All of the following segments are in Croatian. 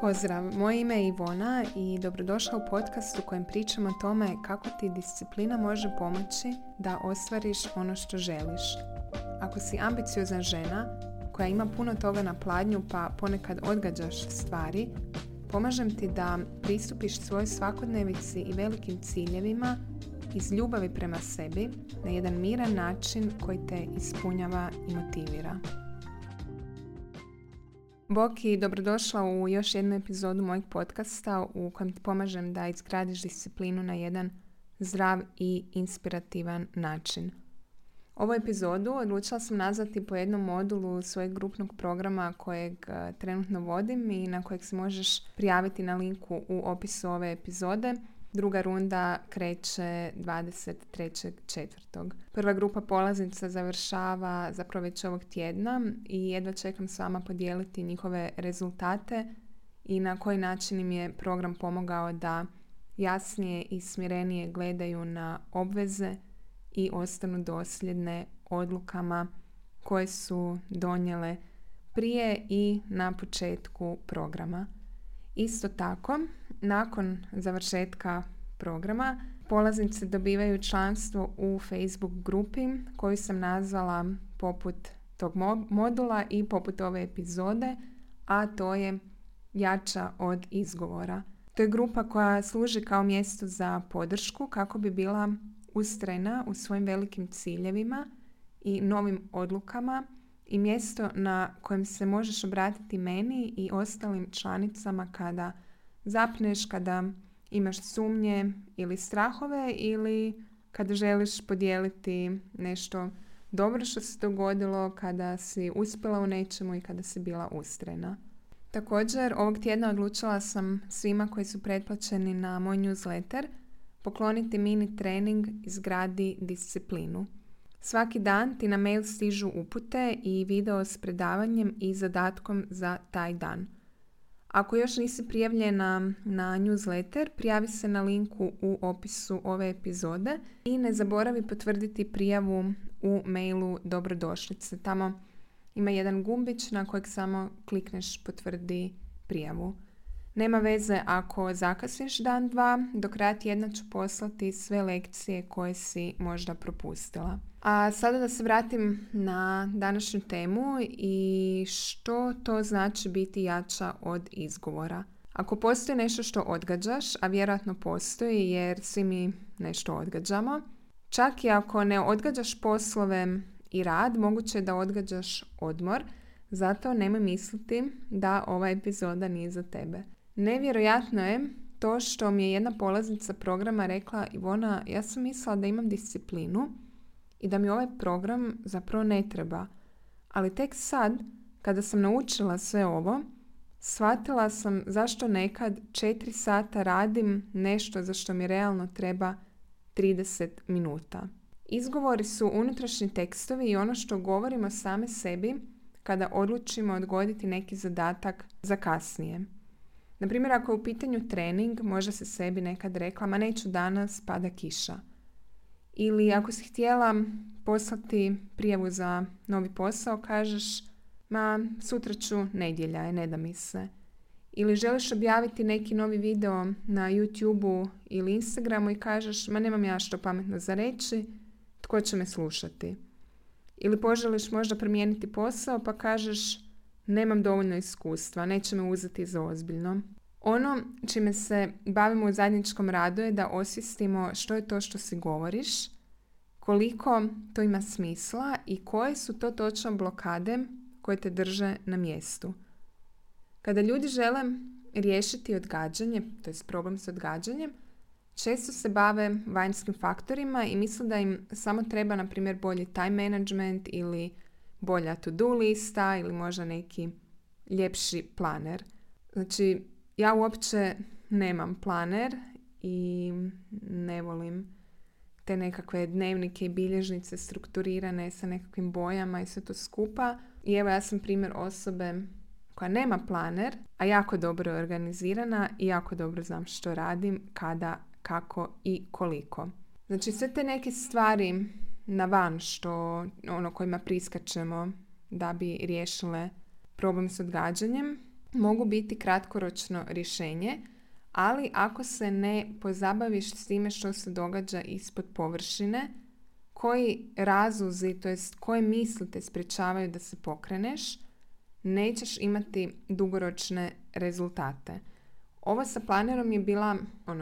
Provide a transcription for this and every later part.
Pozdrav, moje ime je Ivona i dobrodošla u podcast u kojem pričam o tome kako ti disciplina može pomoći da ostvariš ono što želiš. Ako si ambiciozna žena koja ima puno toga na pladnju pa ponekad odgađaš stvari, pomažem ti da pristupiš svojoj svakodnevici i velikim ciljevima iz ljubavi prema sebi na jedan miran način koji te ispunjava i motivira. Bok i dobrodošla u još jednu epizodu mojeg podcasta u kojem ti pomažem da izgradiš disciplinu na jedan zdrav i inspirativan način. Ovu epizodu odlučila sam nazvati po jednom modulu svojeg grupnog programa kojeg trenutno vodim i na kojeg se možeš prijaviti na linku u opisu ove epizode. Druga runda kreće 23.4. Prva grupa polaznica završava zapravo već ovog tjedna i jedva čekam s vama podijeliti njihove rezultate i na koji način im je program pomogao da jasnije i smirenije gledaju na obveze i ostanu dosljedne odlukama koje su donijele prije i na početku programa. Isto tako, nakon završetka programa, polaznice dobivaju članstvo u Facebook grupi koju sam nazvala poput tog modula i poput ove epizode, a to je Jača od izgovora. To je grupa koja služi kao mjesto za podršku kako bi bila ustrajna u svojim velikim ciljevima i novim odlukama i mjesto na kojem se možeš obratiti meni i ostalim članicama kada zapneš, kada imaš sumnje ili strahove ili kada želiš podijeliti nešto dobro što se dogodilo, kada si uspjela u nečemu i kada si bila ustrajna. Također, ovog tjedna odlučila sam svima koji su pretplaćeni na moj newsletter pokloniti mini trening Izgradi disciplinu. Svaki dan ti na mail stižu upute i video s predavanjem i zadatkom za taj dan. Ako još nisi prijavljena na newsletter, prijavi se na linku u opisu ove epizode i ne zaboravi potvrditi prijavu u mailu dobrodošlice. Tamo ima jedan gumbić na kojeg samo klikneš potvrdi prijavu. Nema veze ako zakasniš dan, dva, do kraja tjedna ću poslati sve lekcije koje si možda propustila. A sada da se vratim na današnju temu i što to znači biti jača od izgovora. Ako postoji nešto što odgađaš, a vjerojatno postoji jer svi mi nešto odgađamo, čak i ako ne odgađaš poslove i rad, moguće je da odgađaš odmor, zato nemoj misliti da ova epizoda nije za tebe. Nevjerojatno je to što mi je jedna polaznica programa rekla: Ivona, ja sam mislila da imam disciplinu i da mi ovaj program zapravo ne treba. Ali tek sad, kada sam naučila sve ovo, shvatila sam zašto nekad 4 sata radim nešto za što mi realno treba 30 minuta. Izgovori su unutrašnji tekstovi i ono što govorimo same sebi kada odlučimo odgoditi neki zadatak za kasnije. Naprimjer, ako je u pitanju trening, možda se sebi nekad rekla: ma neću danas, pada kiša. Ili ako si htjela poslati prijavu za novi posao, kažeš: ma sutra ću, nedjelja je, ne da mi se. Ili želiš objaviti neki novi video na YouTube-u ili Instagramu i kažeš: ma nemam ja što pametno za reći, tko će me slušati. Ili poželiš možda promijeniti posao pa kažeš: nemam dovoljno iskustva, neće me uzeti za ozbiljno. Ono čime se bavimo u zajedničkom radu je da osvijestimo što je to što si govoriš, koliko to ima smisla i koje su to točno blokade koje te drže na mjestu. Kada ljudi žele riješiti odgađanje, tj. Problem s odgađanjem, često se bave vanjskim faktorima i misle da im samo treba, na primjer, bolji time management ili bolja to-do lista ili možda neki ljepši planer. Znači, ja uopće nemam planer i ne volim te nekakve dnevnike i bilježnice strukturirane sa nekakvim bojama i sve to skupa. I evo, ja sam primjer osobe koja nema planer, a jako dobro je organizirana i jako dobro znam što radim, kada, kako i koliko. Znači, sve te neke stvari na van što, kojima priskačemo da bi riješile problem s odgađanjem, mogu biti kratkoročno rješenje, ali ako se ne pozabaviš s time što se događa ispod površine, koji razlozi, tj. Koje misli te sprječavaju da se pokreneš, nećeš imati dugoročne rezultate. Ovo sa planerom je bila,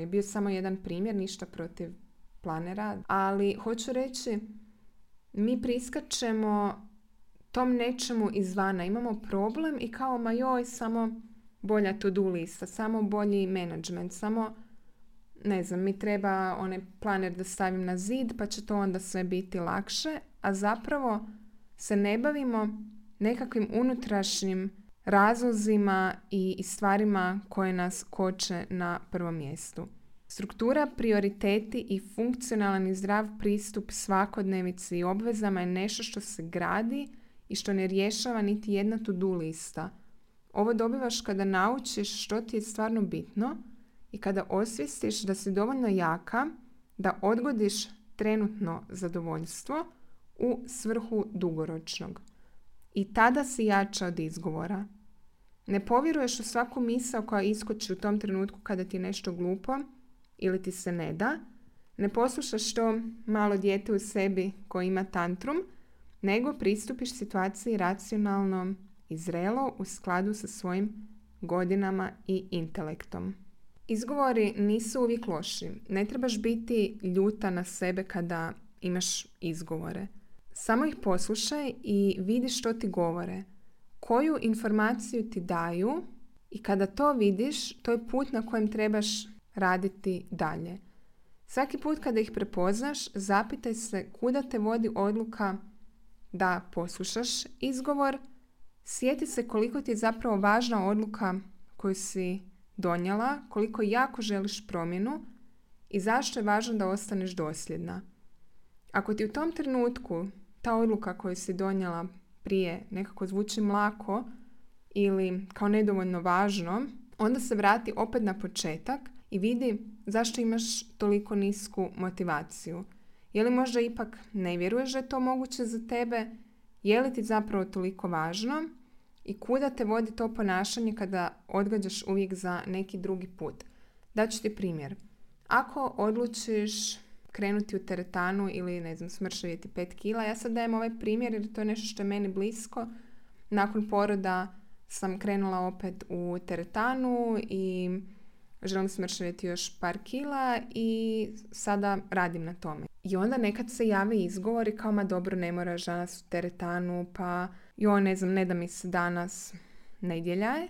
je bio samo jedan primjer, ništa protiv planera, ali hoću reći, mi priskačemo tom nečemu izvana, imamo problem i kao samo bolja to-do lista, samo bolji menadžment, samo mi treba onaj planer da stavim na zid pa će to onda sve biti lakše, a zapravo se ne bavimo nekakvim unutrašnjim razlozima i stvarima koje nas koče na prvom mjestu. Struktura, prioriteti i funkcionalan i zdrav pristup svakodnevici i obvezama je nešto što se gradi i što ne rješava niti jedna to-do lista. Ovo dobivaš kada naučiš što ti je stvarno bitno i kada osvijestiš da si dovoljno jaka da odgodiš trenutno zadovoljstvo u svrhu dugoročnog. I tada si jača od izgovora. Ne povjeruješ u svaku misao koja iskoči u tom trenutku kada ti je nešto glupo ili ti se ne da. Ne poslušaš to malo dijete u sebi koji ima tantrum, nego pristupiš situaciji racionalno i zrelo u skladu sa svojim godinama i intelektom. Izgovori nisu uvijek loši. Ne trebaš biti ljuta na sebe kada imaš izgovore. Samo ih poslušaj i vidi što ti govore, koju informaciju ti daju i kada to vidiš, to je put na kojem trebaš raditi dalje. Svaki put kada ih prepoznaš, zapitaj se kuda te vodi odluka da poslušaš izgovor, sjeti se koliko ti je zapravo važna odluka koju si donijela, koliko jako želiš promjenu i zašto je važno da ostaneš dosljedna. Ako ti u tom trenutku ta odluka koju si donijela prije nekako zvuči mlako ili kao nedovoljno važno, onda se vrati opet na početak i vidi zašto imaš toliko nisku motivaciju. Je li možda ipak ne vjeruješ da je to moguće za tebe? Je li ti zapravo toliko važno? I kuda te vodi to ponašanje kada odgađaš uvijek za neki drugi put? Daću ti primjer. Ako odlučiš krenuti u teretanu ili smršaviti 5 kila, ja sad dajem ovaj primjer jer to je nešto što je meni blisko. Nakon poroda sam krenula opet u teretanu i želim smršaviti još par kila i sada radim na tome. I onda nekad se jave izgovori kao dobro, ne moraš danas u teretanu, pa ne da mi se danas, nedjelja je.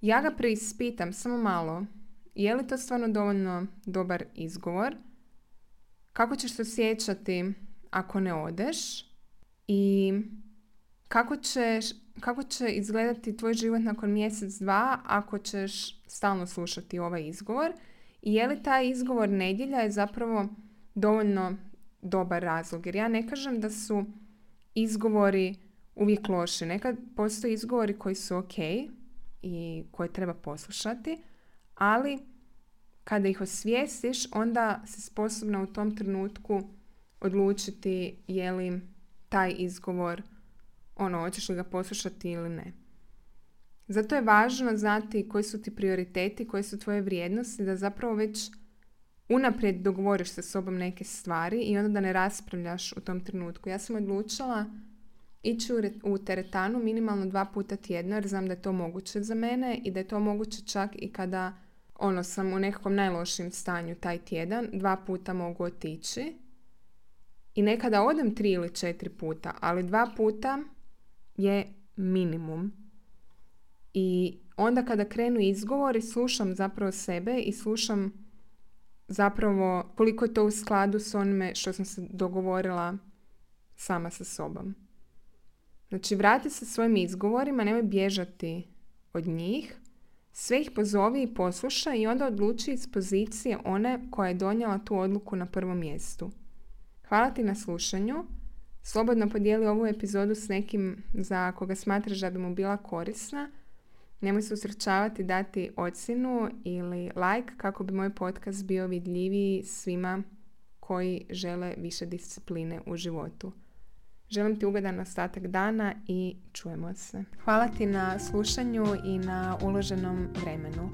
Ja ga preispitam samo malo, je li to stvarno dovoljno dobar izgovor? Kako ćeš se osjećati ako ne odeš? I kako će izgledati tvoj život nakon mjesec, dva ako ćeš stalno slušati ovaj izgovor? I je li taj izgovor nedjelja je zapravo dovoljno dobar razlog? Jer ja ne kažem da su izgovori uvijek loši. Nekad postoje izgovori koji su ok i koje treba poslušati, ali kada ih osvijestiš, onda si sposobna u tom trenutku odlučiti je li taj izgovor, hoćeš li ga poslušati ili ne. Zato je važno znati koji su ti prioriteti, koje su tvoje vrijednosti, da zapravo već unaprijed dogovoriš sa sobom neke stvari i onda da ne raspravljaš u tom trenutku. Ja sam odlučila ići u teretanu minimalno 2 puta tjedno jer znam da je to moguće za mene i da je to moguće čak i kada sam u nekakvom najlošijem stanju taj tjedan, 2 puta mogu otići i nekada odem 3 ili 4 puta, ali 2 puta je minimum. I onda kada krenu izgovori, slušam zapravo sebe i slušam zapravo koliko je to u skladu s onime što sam se dogovorila sama sa sobom. Znači, vrati se svojim izgovorima, nemoj bježati od njih. Sve ih pozovi i posluša i onda odluči iz pozicije one koja je donijela tu odluku na prvom mjestu. Hvala ti na slušanju. Slobodno podijeli ovu epizodu s nekim za koga smatraš da bi mu bila korisna. Nemoj se ustručavati dati ocjenu ili like kako bi moj podcast bio vidljiviji svima koji žele više discipline u životu. Želim ti ugodan ostatak dana i čujemo se. Hvala ti na slušanju i na uloženom vremenu.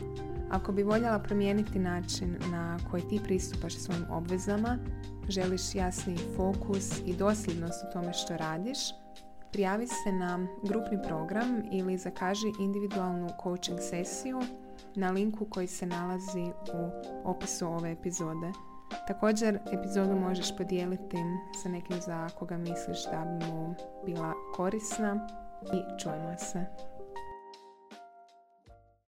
Ako bi voljela promijeniti način na koji ti pristupaš svojim obvezama, želiš jasni fokus i dosljednost u tome što radiš, prijavi se na grupni program ili zakaži individualnu coaching sesiju na linku koji se nalazi u opisu ove epizode. Također, epizodu možeš podijeliti sa nekim za koga misliš da bi mu bila korisna i čujemo se.